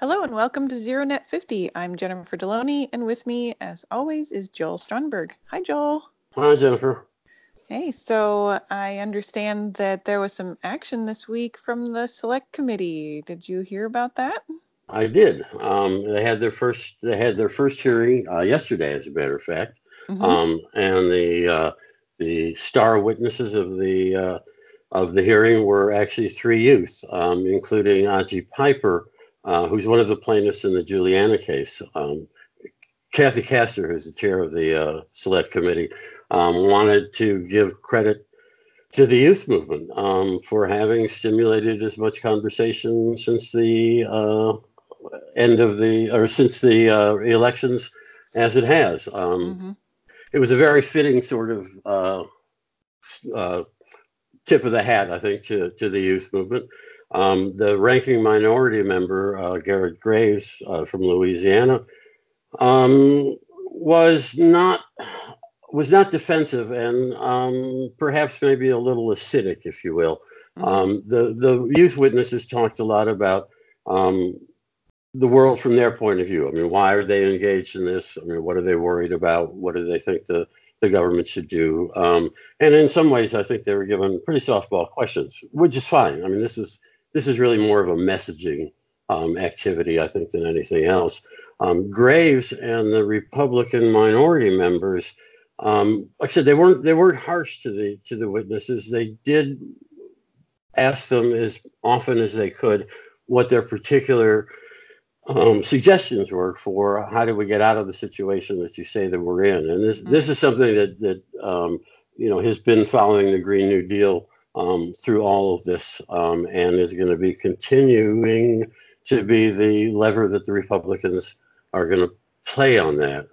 Hello and welcome to Zero Net 50. I'm Jennifer Deloney, and with me, as always, is Joel Stronberg. Hi, Joel. Hi, Jennifer. Hey, so I understand that there was some action this week from the Select Committee. Did you hear about that? I did. They had their first hearing yesterday, as a matter of fact. Mm-hmm. And the star witnesses of the hearing were actually three youth, including Aji Piper, who's one of the plaintiffs in the Juliana case. Kathy Castor, who's the chair of the Select Committee, wanted to give credit to the youth movement for having stimulated as much conversation since the elections as it has. Mm-hmm. It was a very fitting sort of tip of the hat, I think, to the youth movement. The ranking minority member, Garrett Graves from Louisiana, was not defensive and perhaps maybe a little acidic, if you will. Mm-hmm. The youth witnesses talked a lot about the world from their point of view. I mean, why are they engaged in this? I mean, what are they worried about? What do they think the government should do? And in some ways, I think they were given pretty softball questions, which is fine. I mean, this is really more of a messaging activity, I think, than anything else. Graves and the Republican minority members, like I said, they weren't harsh to the witnesses. They did ask them as often as they could what their particular suggestions were for how do we get out of the situation that you say that we're in. And this is something that has been following the Green New Deal through all of this, and is going to be continuing to be the lever that the Republicans are going to play on that.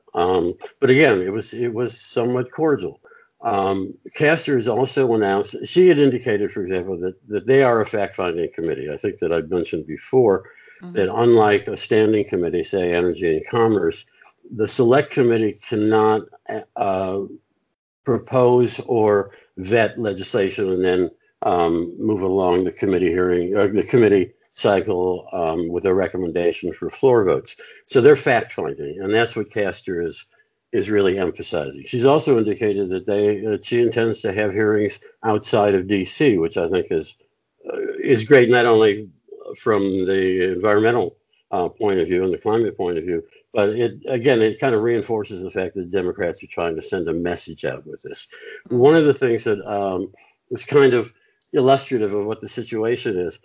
But again, it was somewhat cordial. Castor has also announced, she had indicated, for example, that they are a fact-finding committee. I think that I've mentioned before, mm-hmm, that unlike a standing committee, say Energy and Commerce, the Select Committee cannot propose or vet legislation and then move along the committee hearing, or the committee cycle, with a recommendation for floor votes. So they're fact finding, and that's what Castor is really emphasizing. She's also indicated that she intends to have hearings outside of D.C., which I think is great, not only from the environmental point of view and the climate point of view, but it kind of reinforces the fact that Democrats are trying to send a message out with this. One of the things that was kind of illustrative of what the situation is,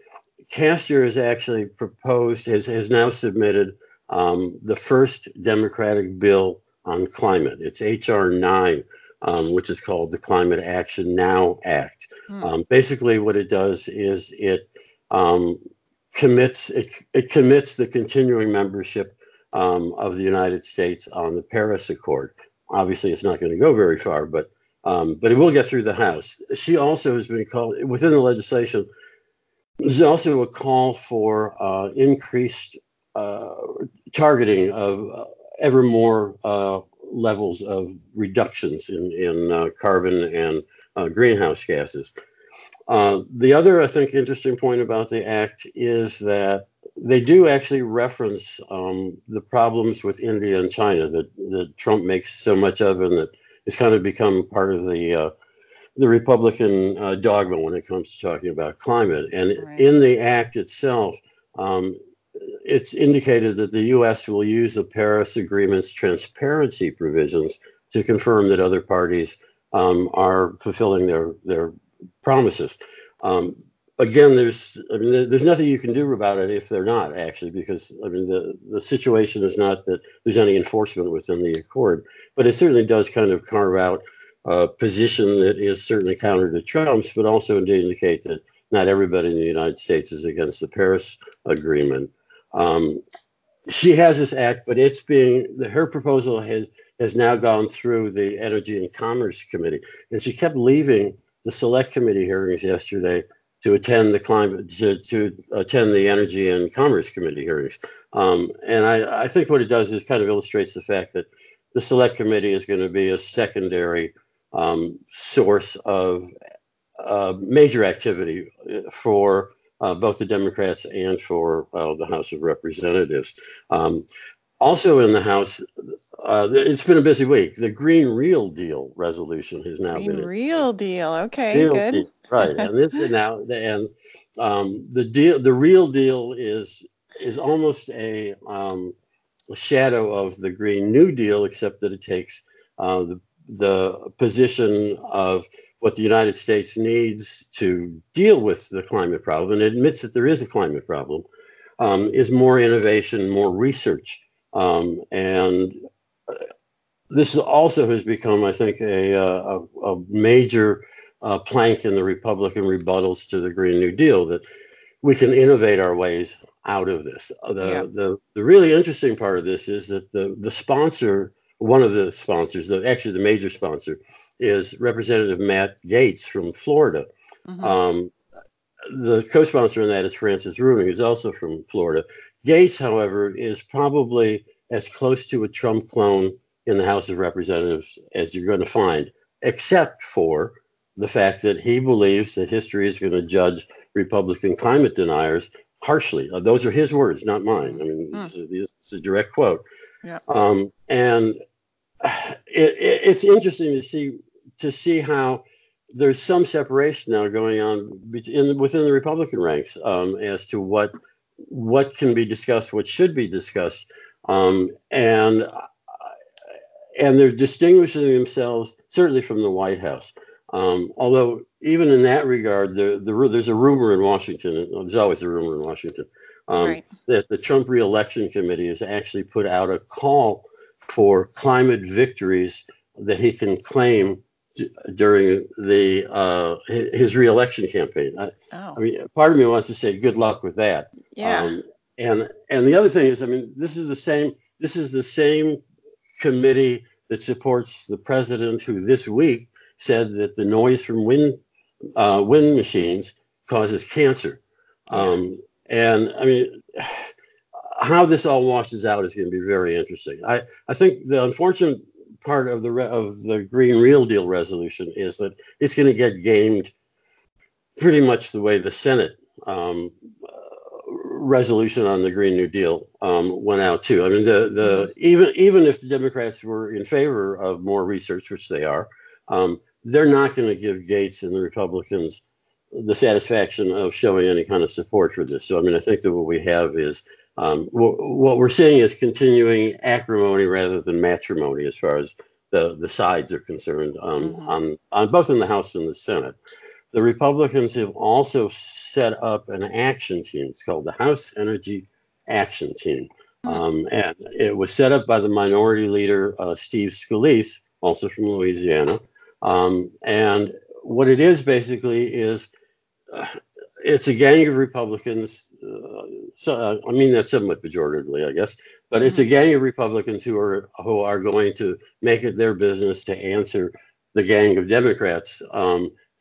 Castor has actually has now submitted the first Democratic bill on climate. It's HR 9, which is called the Climate Action Now Act. Mm. Basically, what it does is it commits the continuing membership of the United States on the Paris Accord. Obviously, it's not going to go very far, but it will get through the House. She also has been called within the legislation. There's also a call for increased targeting of ever more levels of reductions in carbon and greenhouse gases. The other, I think, interesting point about the act is that they do actually reference the problems with India and China that Trump makes so much of, and that it's kind of become part of the Republican dogma when it comes to talking about climate. And right, in the act itself, it's indicated that the U.S. will use the Paris Agreement's transparency provisions to confirm that other parties are fulfilling their promises. Again, there's nothing you can do about it if they're not, actually, because I mean the situation is not that there's any enforcement within the accord, but it certainly does kind of carve out a position that is certainly counter to Trump's, but also to indicate that not everybody in the United States is against the Paris Agreement. She has this act, but her proposal has now gone through the Energy and Commerce Committee, and she kept leaving the Select Committee hearings yesterday to attend the Energy and Commerce Committee hearings. And I think what it does is kind of illustrates the fact that the Select Committee is going to be a secondary source of major activity for both the Democrats and for the House of Representatives. Also in the House, it's been a busy week. The Green Real Deal resolution has now been. Real Deal, okay, Real good. Deal, right, and this is now, and the deal, the Real Deal is almost a shadow of the Green New Deal, except that it takes the position of what the United States needs to deal with the climate problem, and admits that there is a climate problem, is more innovation, more research. And this also has become, I think, a major plank in the Republican rebuttals to the Green New Deal, that we can innovate our ways out of this. The really interesting part of this is that the sponsor, one of the sponsors, actually the major sponsor, is Representative Matt Gaetz from Florida. Mm-hmm. The co-sponsor in that is Francis Rooney, who's also from Florida. Gaetz, however, is probably as close to a Trump clone in the House of Representatives as you're going to find, except for the fact that he believes that history is going to judge Republican climate deniers harshly. Those are his words, not mine. I mean, it's a direct quote. Yeah. And it's interesting to see how there's some separation now going on within the Republican ranks as to what can be discussed, what should be discussed, and they're distinguishing themselves certainly from the White House. Although even in that regard, there's a rumor in Washington. There's always a rumor in Washington. Right. That the Trump Re-Election Committee has actually put out a call for climate victories that he can claim during the his re-election campaign. I mean, part of me wants to say good luck with that. Yeah. And the other thing is, I mean, this is the same committee that supports the president who this week said that the noise from wind machines causes cancer. And I mean, how this all washes out is going to be very interesting. I think the unfortunate part of the Green Real Deal resolution is that it's going to get gamed pretty much the way the Senate resolution on the Green New Deal went out too. I mean, even if the Democrats were in favor of more research, which they are, they're not going to give Gaetz and the Republicans the satisfaction of showing any kind of support for this. So, I mean, I think that what we have is what we're seeing is continuing acrimony rather than matrimony as far as the sides are concerned, on both in the House and the Senate. The Republicans have also set up an action team. It's called the House Energy Action Team. And it was set up by the minority leader, Steve Scalise, also from Louisiana. And what it is basically is it's a gang of Republicans. I mean that somewhat pejoratively, I guess, but it's a gang of Republicans who are going to make it their business to answer the gang of Democrats.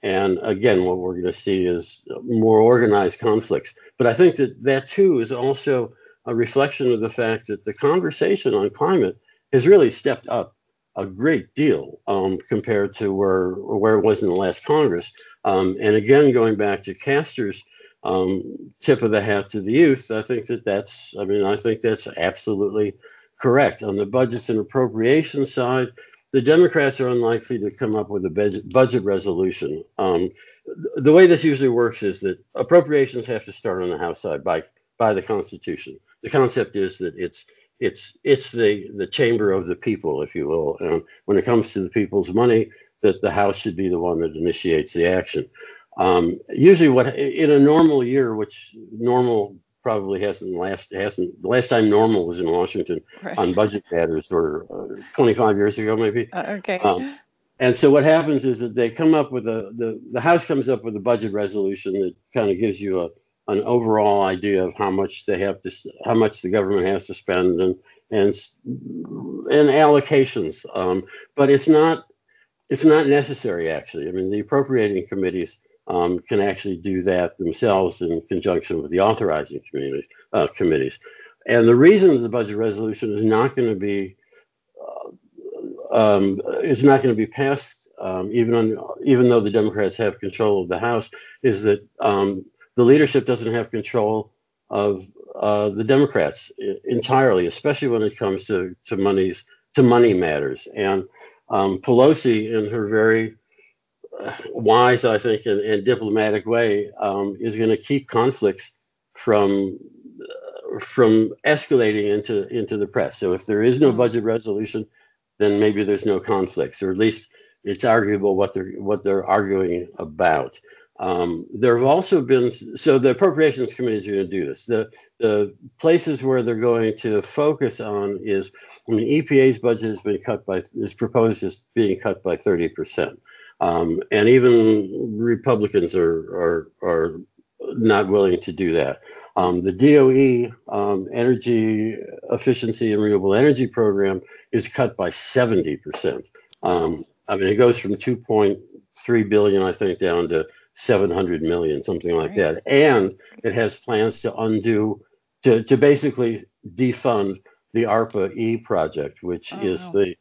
And again, what we're going to see is more organized conflicts. But I think that too is also a reflection of the fact that the conversation on climate has really stepped up a great deal compared to where it was in the last Congress. And again, going back to Castor's tip of the hat to the youth, I think that's absolutely correct. On the budgets and appropriations side, the Democrats are unlikely to come up with a budget resolution. The way this usually works is that appropriations have to start on the House side by the Constitution. The concept is that it's the chamber of the people, if you will. When it comes to the people's money, that the House should be the one that initiates the action. Usually, in a normal year, which normal probably hasn't. The last time normal was in Washington on budget matters, or 25 years ago, maybe. Okay. And so what happens is that they come up with the House comes up with a budget resolution that kind of gives you an overall idea of how much the government has to spend and allocations. But it's not necessary, actually. I mean, the appropriating committees can actually do that themselves in conjunction with the authorizing committees. And the reason that the budget resolution is not going to be passed, even though the Democrats have control of the House, is that the leadership doesn't have control of the Democrats entirely, especially when it comes to money matters. And Pelosi, in her very wise, I think, and diplomatic way, is going to keep conflicts from escalating into the press. So if there is no budget resolution, then maybe there's no conflicts, or at least it's arguable what they're arguing about. There have also been, so the appropriations committees are going to do this. The places where they're going to focus on is, I mean, EPA's budget is proposed as being cut by 30%. And even Republicans are not willing to do that. The DOE Energy Efficiency and Renewable Energy Program is cut by 70%. I mean, it goes from $2.3 billion, I think, down to $700 million, something like that. And it has plans to undo, to basically defund the ARPA-E project, which is the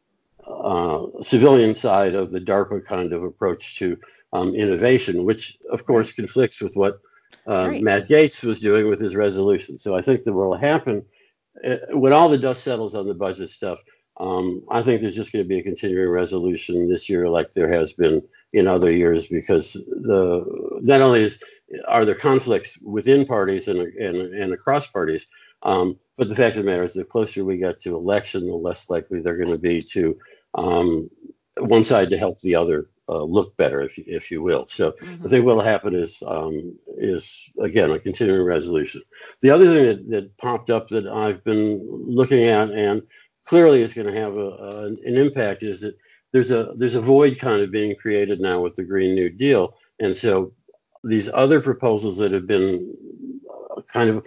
civilian side of the DARPA kind of approach to innovation, which, of course, conflicts with what Matt Gaetz was doing with his resolution. So I think that what will happen when all the dust settles on the budget stuff, I think there's just going to be a continuing resolution this year, like there has been in other years, because not only are there conflicts within parties and across parties, but the fact of the matter is, the closer we get to election, the less likely they're going to be to one side to help the other look better, if you will. So I think what will happen is again a continuing resolution. The other thing that popped up that I've been looking at and clearly is going to have an impact is that there's a void kind of being created now with the Green New Deal. And so these other proposals that have been kind of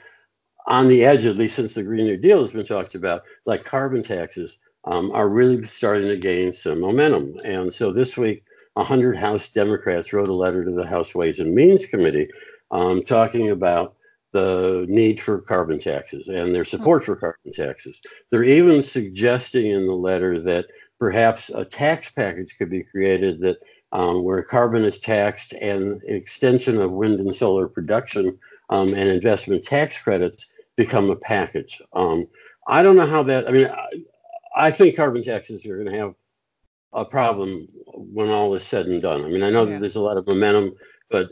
on the edge, at least since the Green New Deal has been talked about, like carbon taxes, are really starting to gain some momentum. And so this week, 100 House Democrats wrote a letter to the House Ways and Means Committee talking about the need for carbon taxes and their support for carbon taxes. They're even suggesting in the letter that perhaps a tax package could be created that where carbon is taxed and extension of wind and solar production and investment tax credits become a package. I don't know how that, I mean, I think carbon taxes are going to have a problem when all is said and done. I mean, I know that there's a lot of momentum, but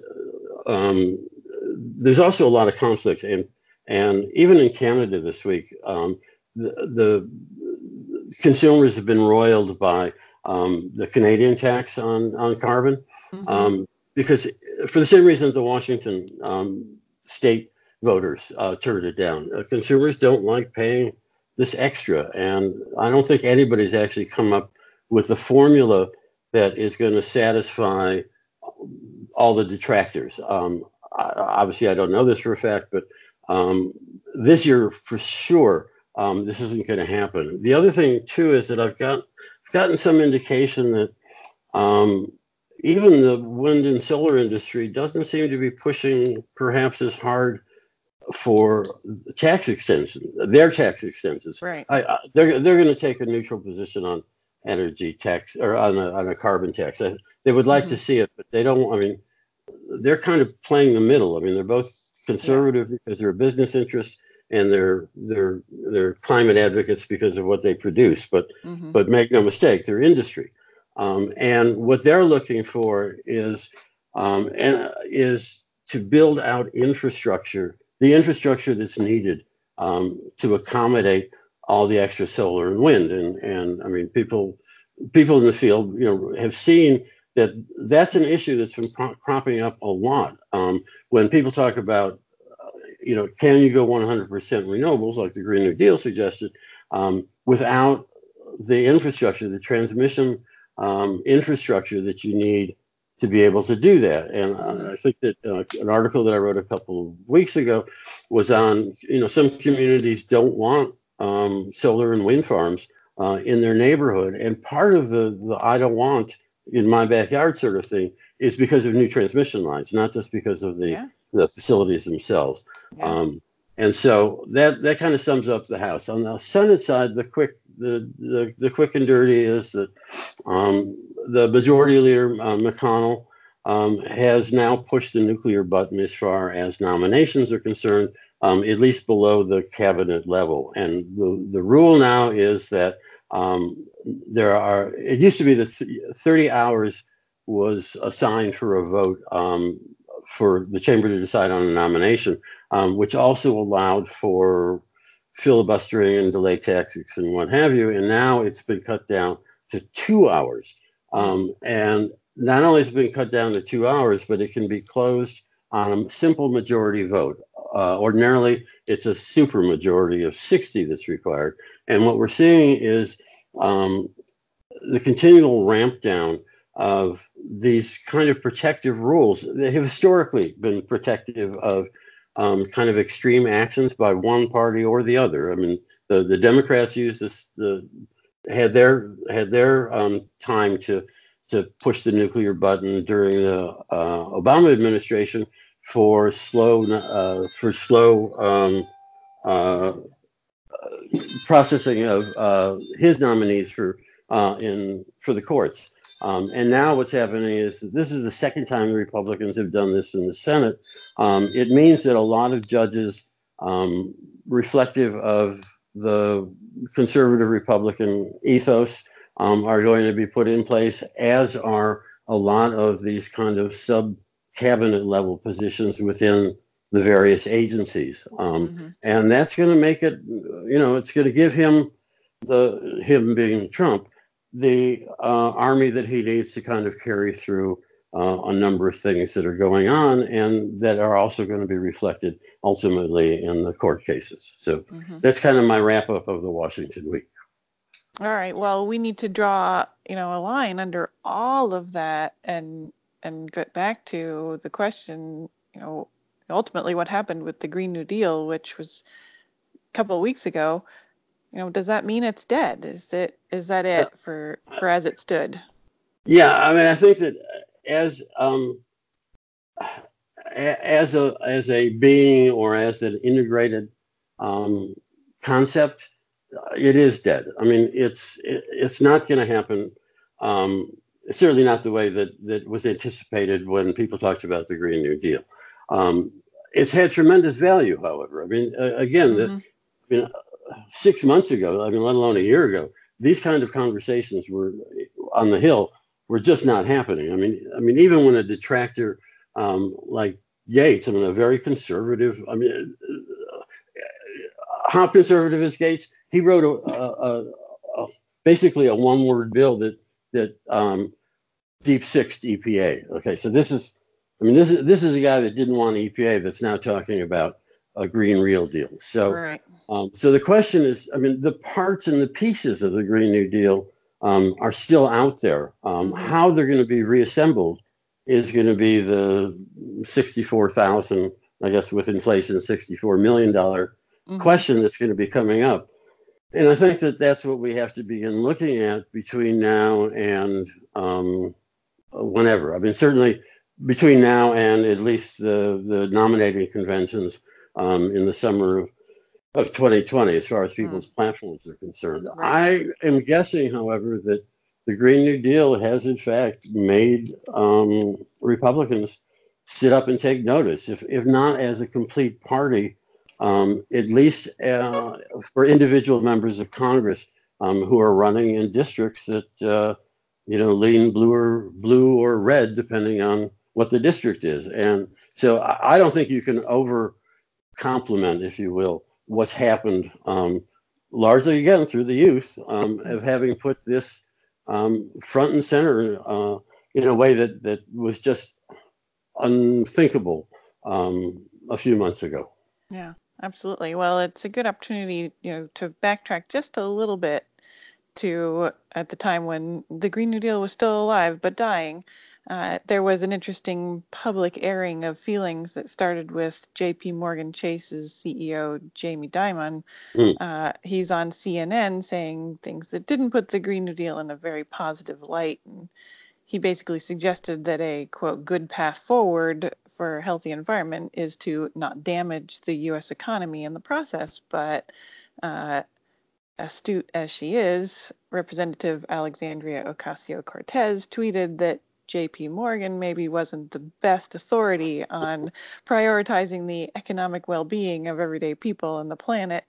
there's also a lot of conflict, and even in Canada this week, the consumers have been roiled by the Canadian tax on carbon, because for the same reason the Washington state voters turned it down. Consumers don't like paying this extra, and I don't think anybody's actually come up with the formula that is going to satisfy all the detractors. Obviously, I don't know this for a fact, but this year for sure, this isn't going to happen. The other thing, too, is that I've gotten some indication that even the wind and solar industry doesn't seem to be pushing perhaps as hard for tax extension, their tax extensions. Right. They're going to take a neutral position on energy tax or on a carbon tax. They would like to see it, but they don't. I mean, they're kind of playing the middle. I mean, they're both conservative because they're a business interest, and they're climate advocates because of what they produce. But make no mistake, they're industry. And what they're looking for is to build out infrastructure, the infrastructure that's needed to accommodate all the extra solar and wind. And I mean, people in the field, you know, have seen that's an issue that's been cropping up a lot. When people talk about, you know, can you go 100% renewables, like the Green New Deal suggested, without the infrastructure, the transmission infrastructure that you need to be able to do that. And I think that an article that I wrote a couple of weeks ago was on, you know, some communities don't want solar and wind farms in their neighborhood. And part of the I don't want in my backyard sort of thing is because of new transmission lines, not just because of the facilities themselves. Yeah. And so that kind of sums up the House. On the Senate side, the quick and dirty is that the majority leader, McConnell, has now pushed the nuclear button as far as nominations are concerned, at least below the cabinet level. And the rule now is that it used to be that 30 hours was assigned for a vote for the chamber to decide on a nomination, which also allowed for filibustering and delay tactics and what have you. And now it's been cut down to 2 hours. And not only has it been cut down to 2 hours, but it can be closed on a simple majority vote. Ordinarily, it's a supermajority of 60 that's required. And what we're seeing is the continual ramp down of these kind of protective rules that have historically been protective of kind of extreme actions by one party or the other. I mean, the Democrats used this, had their time to push the nuclear button during the Obama administration for slow processing of his nominees for the courts. And now what's happening is that this is the second time the Republicans have done this in the Senate. It means that a lot of judges, reflective of the conservative Republican ethos, are going to be put in place, as are a lot of these kind of sub-cabinet level positions within the various agencies. And that's going to make it, it's going to give him, him being Trump, the army that he needs to kind of carry through a number of things that are going on and that are also going to be reflected ultimately in the court cases. So that's kind of my wrap up of the Washington week. All right. Well, we need to draw, a line under all of that and get back to the question, ultimately what happened with the Green New Deal, which was a couple of weeks ago. Does that mean it's dead? Is that it for as it stood? Yeah, I mean, I think that as a being or as an integrated concept, it is dead. I mean, it's not going to happen. Certainly not the way that was anticipated when people talked about the Green New Deal. It's had tremendous value, however. I mean, again, 6 months ago, let alone a year ago, these kind of conversations were on the Hill were just not happening. I mean, even when a detractor like Gaetz, a very conservative, how conservative is Gaetz? He wrote basically a one-word bill that deep-sixed EPA. Okay, so this is a guy that didn't want EPA that's now talking about a Green Real Deal. So, right. So the question is, the parts and the pieces of the Green New Deal are still out there. How they're going to be reassembled is going to be the $64,000, I guess, with inflation, $64 million question that's going to be coming up. And I think that's what we have to begin looking at between now and whenever. Certainly between now and at least the nominating conventions in the summer of 2020, as far as people's platforms are concerned. Right. I am guessing, however, that the Green New Deal has, in fact, made Republicans sit up and take notice, if not as a complete party, at least for individual members of Congress who are running in districts that, lean blue or red, depending on what the district is. And so I don't think you can compliment, if you will, what's happened largely, again, through the youth of having put this front and center in a way that was just unthinkable a few months ago. Yeah, absolutely. Well, it's a good opportunity, to backtrack just a little bit to at the time when the Green New Deal was still alive but dying. There was an interesting public airing of feelings that started with J.P. Morgan Chase's CEO, Jamie Dimon. He's on CNN saying things that didn't put the Green New Deal in a very positive light. And he basically suggested that a, quote, good path forward for a healthy environment is to not damage the U.S. economy in the process. But astute as she is, Representative Alexandria Ocasio-Cortez tweeted that J.P. Morgan maybe wasn't the best authority on prioritizing the economic well-being of everyday people and the planet,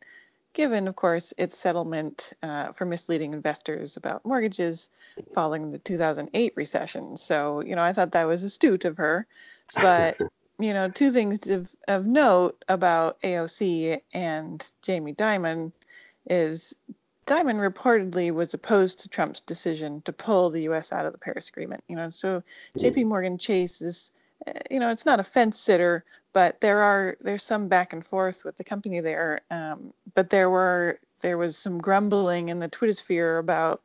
given, of course, its settlement for misleading investors about mortgages following the 2008 recession. So, you know, I thought that was astute of her. But, you know, two things of note about AOC and Jamie Dimon is Dimon reportedly was opposed to Trump's decision to pull the U.S. out of the Paris Agreement. You know, so J.P. Morgan Chase is, you know, it's not a fence sitter, but there's some back and forth with the company there. But there was some grumbling in the Twitter sphere about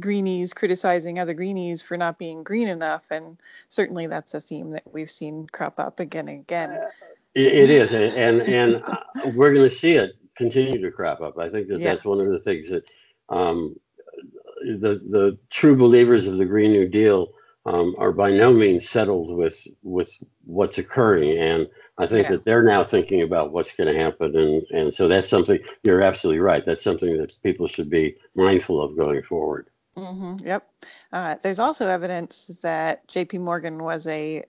greenies criticizing other greenies for not being green enough, and certainly that's a theme that we've seen crop up again and again. It is, and we're going to see it continue to crop up. I think that's one of the things that the true believers of the Green New Deal are by no means settled with what's occurring. And I think that they're now thinking about what's going to happen. And so that's something, you're absolutely right. That's something that people should be mindful of going forward. Mm-hmm. Yep. There's also evidence that J.P. Morgan was a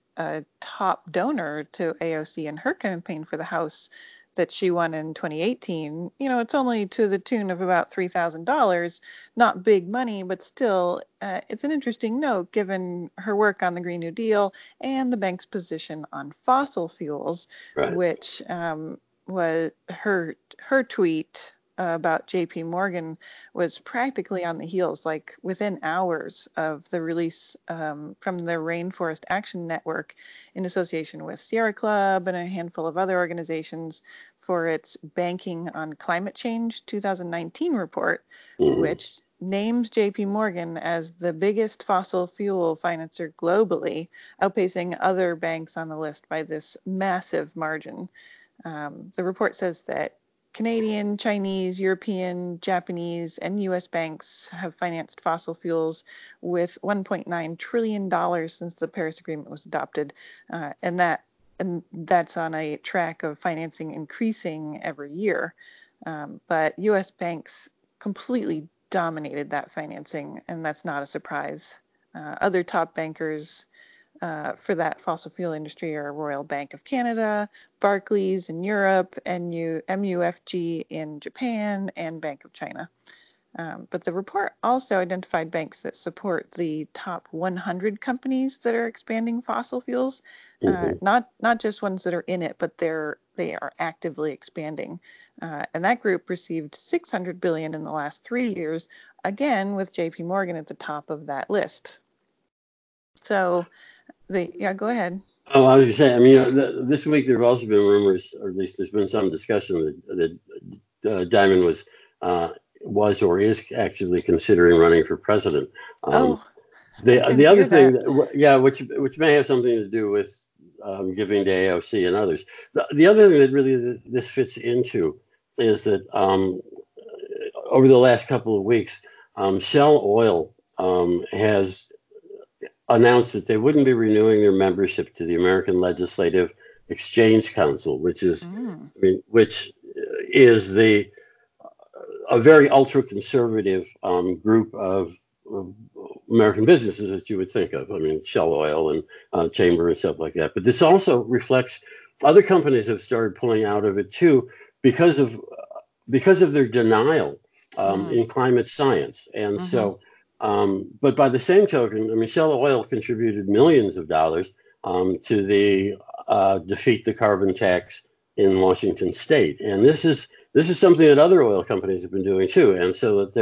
top donor to AOC in her campaign for the House that she won in 2018. You know, it's only to the tune of about $3,000, not big money, but still it's an interesting note given her work on the Green New Deal and the bank's position on fossil fuels, which was her tweet about J.P. Morgan was practically on the heels, like within hours of the release from the Rainforest Action Network in association with Sierra Club and a handful of other organizations for its Banking on Climate Change 2019 report, which names J.P. Morgan as the biggest fossil fuel financer globally, outpacing other banks on the list by this massive margin. The report says that Canadian, Chinese, European, Japanese, and U.S. banks have financed fossil fuels with $1.9 trillion since the Paris Agreement was adopted, and that's on a track of financing increasing every year. But U.S. banks completely dominated that financing, and that's not a surprise. Other top bankers for that fossil fuel industry are Royal Bank of Canada, Barclays in Europe, and MUFG in Japan, and Bank of China. But the report also identified banks that support the top 100 companies that are expanding fossil fuels, not just ones that are in it, but they are actively expanding. And that group received $600 billion in the last 3 years, again with J.P. Morgan at the top of that list. So, go ahead. Oh, I was going to say, I mean, this week there have also been rumors, or at least there's been some discussion that Dimon was or is actually considering running for president. The other thing, which may have something to do with giving to AOC and others. The other thing that really this fits into is that over the last couple of weeks, Shell Oil has announced that they wouldn't be renewing their membership to the American Legislative Exchange Council, which is a very ultra-conservative group of American businesses that you would think of. I mean, Shell Oil and Chamber and stuff like that. But this also reflects other companies have started pulling out of it too because of their denial in climate science, and so. But by the same token, I mean, Shell Oil contributed millions of dollars to the defeat the carbon tax in Washington State, and this is something that other oil companies have been doing too, and so that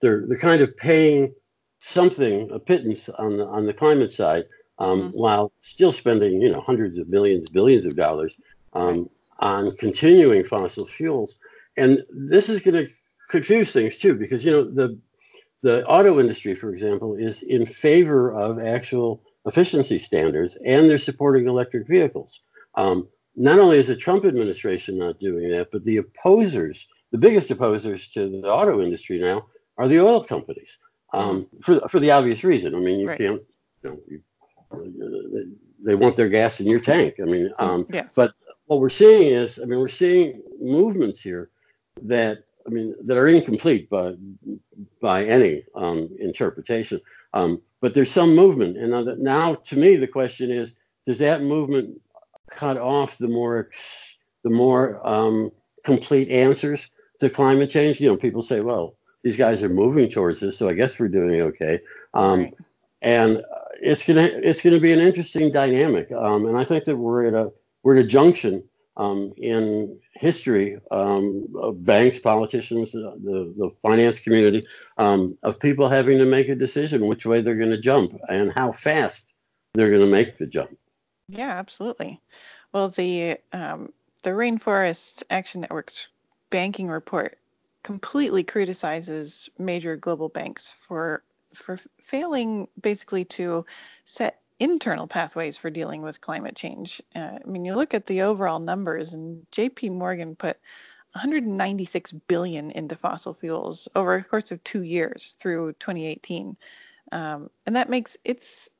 they're kind of paying something, a pittance on the climate side, while still spending hundreds of millions, billions of dollars on continuing fossil fuels, and this is going to confuse things too, because the auto industry, for example, is in favor of actual efficiency standards, and they're supporting electric vehicles. Not only is the Trump administration not doing that, but the opposers, the biggest opposers to the auto industry now, are the oil companies, for the obvious reason. I mean, you can't, they want their gas in your tank. I mean, but what we're seeing is, we're seeing movements here that I mean, that are incomplete by any interpretation. But there's some movement. And now, to me, the question is, does that movement cut off the more complete answers to climate change? You know, people say, well, these guys are moving towards this, so I guess we're doing okay. Right. And it's gonna be an interesting dynamic. And I think that we're at a junction in history of banks, politicians, the finance community, of people having to make a decision which way they're going to jump and how fast they're going to make the jump. Yeah, absolutely. Well, the Rainforest Action Network's banking report completely criticizes major global banks for failing basically to set internal pathways for dealing with climate change. I mean, you look at the overall numbers, and J.P. Morgan put $196 billion into fossil fuels over a course of 2 years through 2018. And that makes its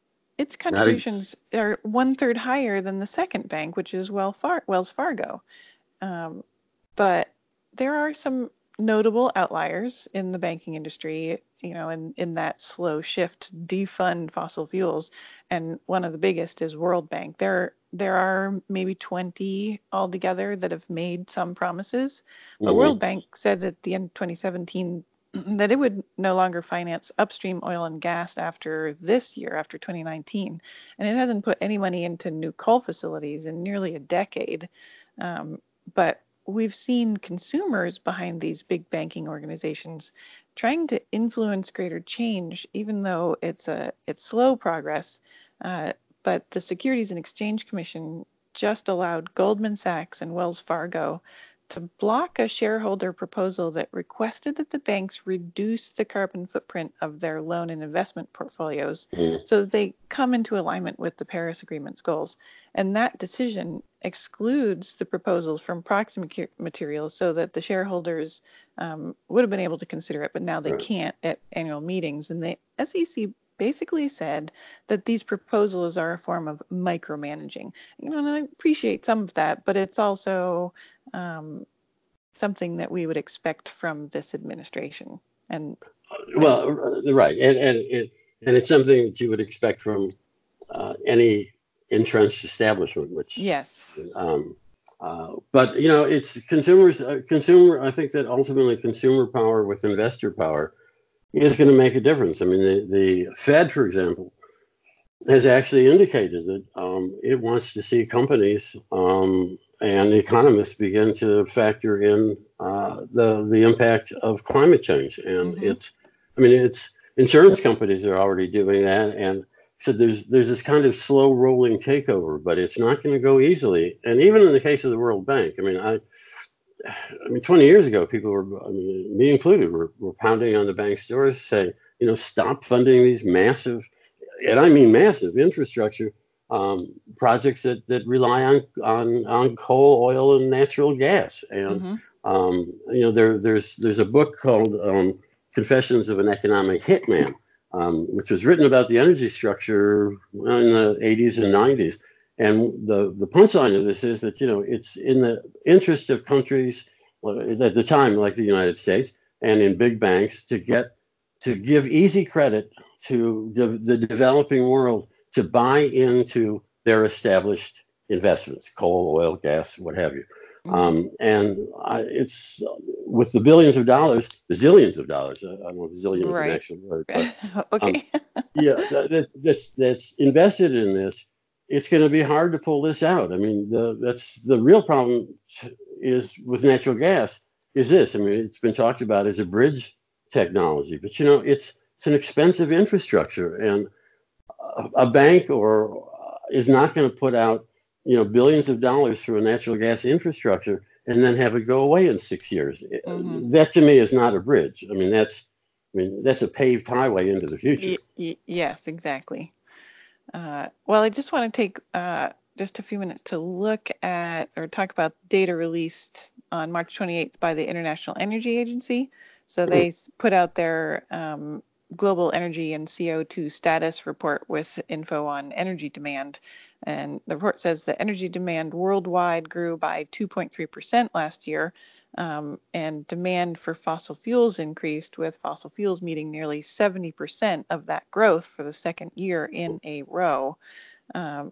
contributions are 1/3 higher than the second bank, which is Wells Fargo. But there are some notable outliers in the banking industry, you know, in that slow shift to defund fossil fuels. And one of the biggest is World Bank. There are maybe 20 altogether that have made some promises. But mm-hmm. World Bank said at the end of 2017 that it would no longer finance upstream oil and gas after this year, after 2019. And it hasn't put any money into new coal facilities in nearly a decade. But we've seen consumers behind these big banking organizations trying to influence greater change, even though it's slow progress. But the Securities and Exchange Commission just allowed Goldman Sachs and Wells Fargo to block a shareholder proposal that requested that the banks reduce the carbon footprint of their loan and investment portfolios so that they come into alignment with the Paris Agreement's goals. And that decision excludes the proposals from proxy materials so that the shareholders would have been able to consider it, but now they can't at annual meetings. And the SEC basically said that these proposals are a form of micromanaging. You know, and I appreciate some of that, but it's also something that we would expect from this administration. And right, and it's something that you would expect from any entrenched establishment. Which yes, but you know, it's consumers. I think that ultimately consumer power with investor power is going to make a difference. I mean, the Fed, for example, has actually indicated that it wants to see companies and economists begin to factor in the impact of climate change. And mm-hmm. it's insurance companies are already doing that. And so there's this kind of slow rolling takeover, but it's not going to go easily. And even in the case of the World Bank, I mean, 20 years ago, people were, me included, were pounding on the bank's doors saying, you know, stop funding these massive, and I mean massive, infrastructure projects that rely on coal, oil, and natural gas. And, mm-hmm. You know, there's a book called Confessions of an Economic Hitman, which was written about the energy structure in the 80s and 90s. And the punchline of this is that, you know, it's in the interest of countries at the time, like the United States, and in big banks to give easy credit to the developing world to buy into their established investments, coal, oil, gas, what have you. And it's with the zillions of dollars. I don't know if zillion is an actual word. But, okay. Yeah, that's invested in this. It's going to be hard to pull this out. I mean, that's the real problem is with natural gas is this. I mean, it's been talked about as a bridge technology, but, you know, it's an expensive infrastructure, and a bank is not going to put out, you know, billions of dollars through a natural gas infrastructure and then have it go away in 6 years. Mm-hmm. That to me is not a bridge. I mean, that's a paved highway into the future. Yes, exactly. Well, I just want to take just a few minutes to look at or talk about data released on March 28th by the International Energy Agency. So they put out their global energy and CO2 status report with info on energy demand. And the report says that energy demand worldwide grew by 2.3% last year, and demand for fossil fuels increased, with fossil fuels meeting nearly 70% of that growth for the second year in a row,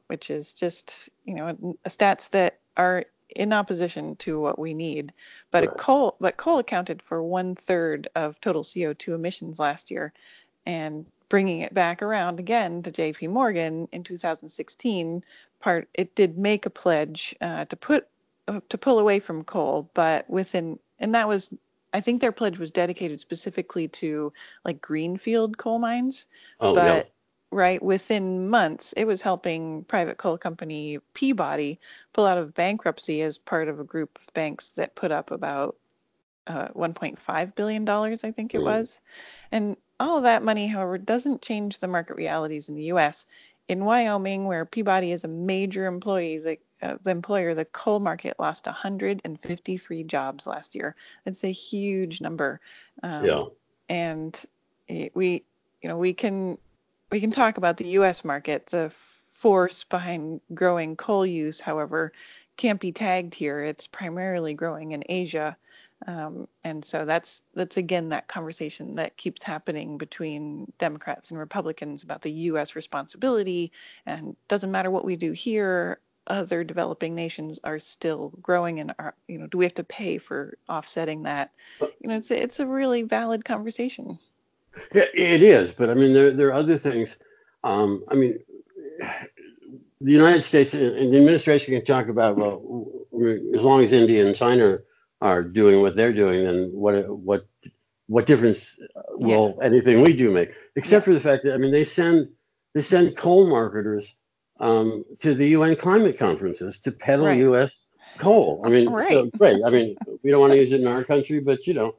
which is just, you know, a stats that are in opposition to what we need. But coal accounted for 1/3 of total CO2 emissions last year, and bringing it back around again to J.P. Morgan in 2016, it did make a pledge to pull away from coal, but I think their pledge was dedicated specifically to like greenfield coal mines. Oh, but yeah. Right within months, it was helping private coal company Peabody pull out of bankruptcy as part of a group of banks that put up about $1.5 billion, I think it was. And all of that money, however, doesn't change the market realities in the U.S. In Wyoming, where Peabody is a major employee, the employer, the coal market lost 153 jobs last year. That's a huge number. And we can talk about the U.S. market. The force behind growing coal use, however, can't be tagged here. It's primarily growing in Asia. And so that's again, that conversation that keeps happening between Democrats and Republicans about the U.S. responsibility. And doesn't matter what we do here, other developing nations are still growing, and are, you know, do we have to pay for offsetting that? You know, it's a really valid conversation. It is, but I mean, there are other things. I mean, the United States and the administration can talk about, well, as long as India and China are doing what they're doing, then what difference will anything we do make? Except for the fact that, I mean, they send coal marketers to the UN climate conferences to peddle U.S. coal. I mean, so great. I mean, we don't want to use it in our country, but you know.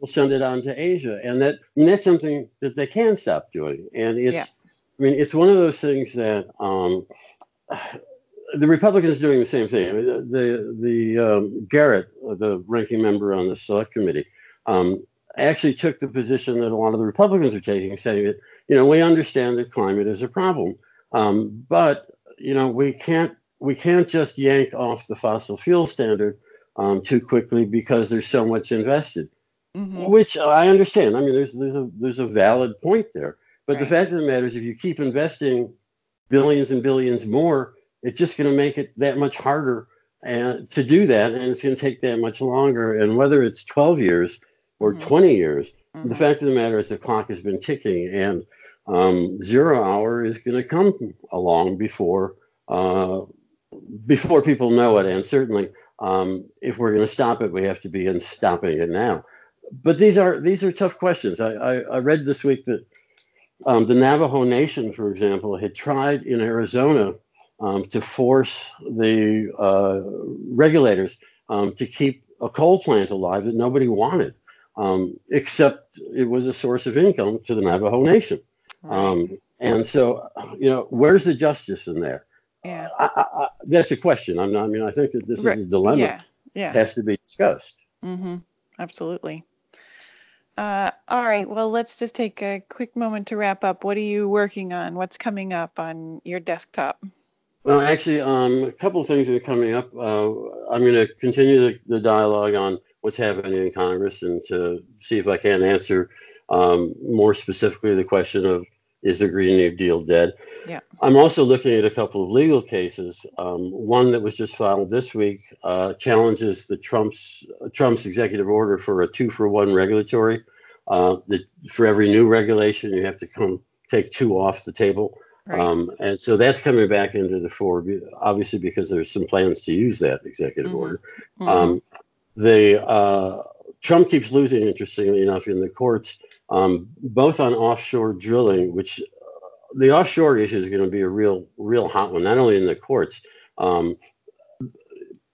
We'll send it on to Asia, and that's something that they can stop doing. And it's, I mean, it's one of those things that the Republicans are doing the same thing. I mean, the Garrett, the ranking member on the Select Committee, actually took the position that a lot of the Republicans are taking, saying that, you know, we understand that climate is a problem, but you know, we can't just yank off the fossil fuel standard too quickly because there's so much invested. Mm-hmm. Which I understand. I mean, there's a valid point there. But the fact of the matter is, if you keep investing billions and billions more, it's just going to make it that much harder to do that, and it's going to take that much longer. And whether it's 12 years or 20 years, the fact of the matter is the clock has been ticking, and zero hour is going to come along before people know it. And certainly, if we're going to stop it, we have to begin stopping it now. But these are tough questions. I read this week that the Navajo Nation, for example, had tried in Arizona to force the regulators to keep a coal plant alive that nobody wanted, except it was a source of income to the Navajo Nation. And so, you know, where's the justice in there? Yeah. That's a question. I think that this is a dilemma that has to be discussed. Mm-hmm. Absolutely. All right. Well, let's just take a quick moment to wrap up. What are you working on? What's coming up on your desktop? Well, actually, a couple of things are coming up. I'm going to continue the dialogue on what's happening in Congress, and to see if I can answer more specifically the question of, is the Green New Deal dead? Yeah. I'm also looking at a couple of legal cases. One that was just filed this week challenges the Trump's executive order for a 2-for-1 regulatory. That for every new regulation, you have to come take 2 off the table. Right. And so that's coming back into the fore, obviously, because there's some plans to use that executive order. Mm-hmm. Trump keeps losing, interestingly enough, in the courts, both on offshore drilling, which the offshore issue is going to be a real hot one, not only in the courts,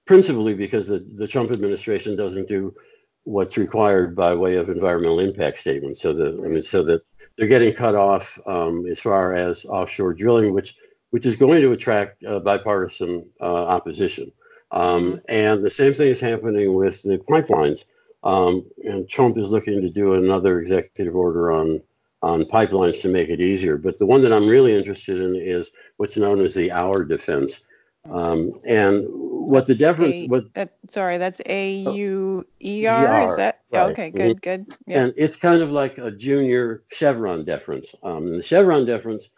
principally because the Trump administration doesn't do what's required by way of environmental impact statements. So that they're getting cut off as far as offshore drilling, which is going to attract bipartisan opposition. And the same thing is happening with the pipelines. And Trump is looking to do another executive order on pipelines to make it easier. But the one that I'm really interested in is what's known as the Auer defense, And what the difference with that's AUER, is that right. Okay, good, good. Yeah. And it's kind of like a junior Chevron deference. And the Chevron deference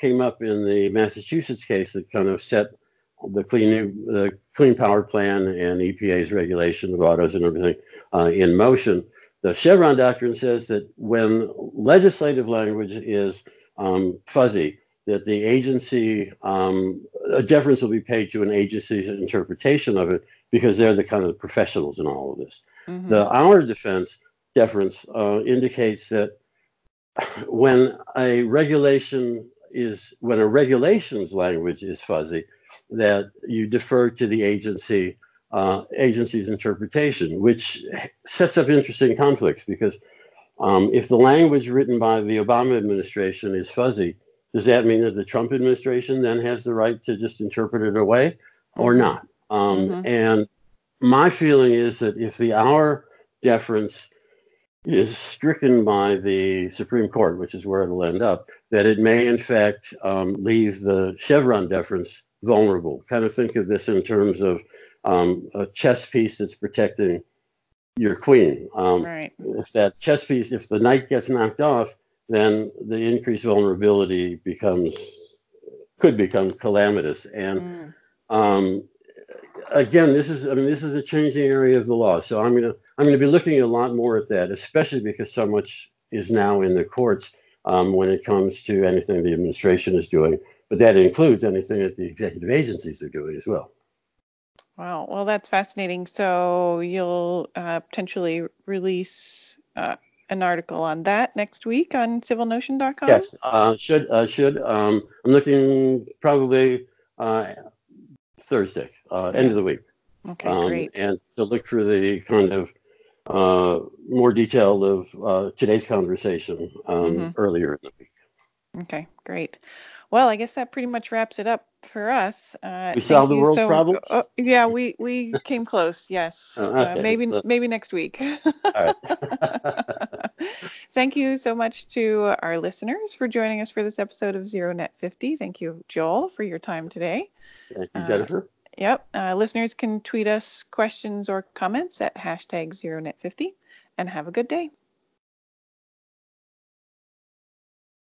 came up in the Massachusetts case that kind of set the Clean Power Plan and EPA's regulation of autos and everything in motion. The Chevron doctrine says that when legislative language is fuzzy, that the agency, a deference will be paid to an agency's interpretation of it because they're the kind of professionals in all of this. Mm-hmm. The Auer defense deference indicates that when a regulation's language is fuzzy, that you defer to the agency's interpretation, which sets up interesting conflicts because if the language written by the Obama administration is fuzzy, does that mean that the Trump administration then has the right to just interpret it away or not? Mm-hmm. And my feeling is that if the Auer deference is stricken by the Supreme Court, which is where it'll end up, that it may in fact leave the Chevron deference vulnerable. Kind of think of this in terms of a chess piece that's protecting your queen. Right. If that chess piece, if the knight gets knocked off, then the increased vulnerability could become calamitous. And again, this is a changing area of the law. So I'm gonna be looking a lot more at that, especially because so much is now in the courts when it comes to anything the administration is doing. But that includes anything that the executive agencies are doing as well. Wow. Well, that's fascinating. So you'll potentially release an article on that next week on civilnotion.com? Yes, should. I'm looking probably Thursday, end of the week. Okay, great. And to look for the kind of more detail of today's conversation earlier in the week. Okay, great. Well, I guess that pretty much wraps it up for us. We solved the world's problems? Yeah, we came close, yes. Okay, maybe next week. All right. Thank you so much to our listeners for joining us for this episode of Zero Net 50. Thank you, Joel, for your time today. Thank you, Jennifer. Yep. Listeners can tweet us questions or comments at #ZeroNet50. And have a good day.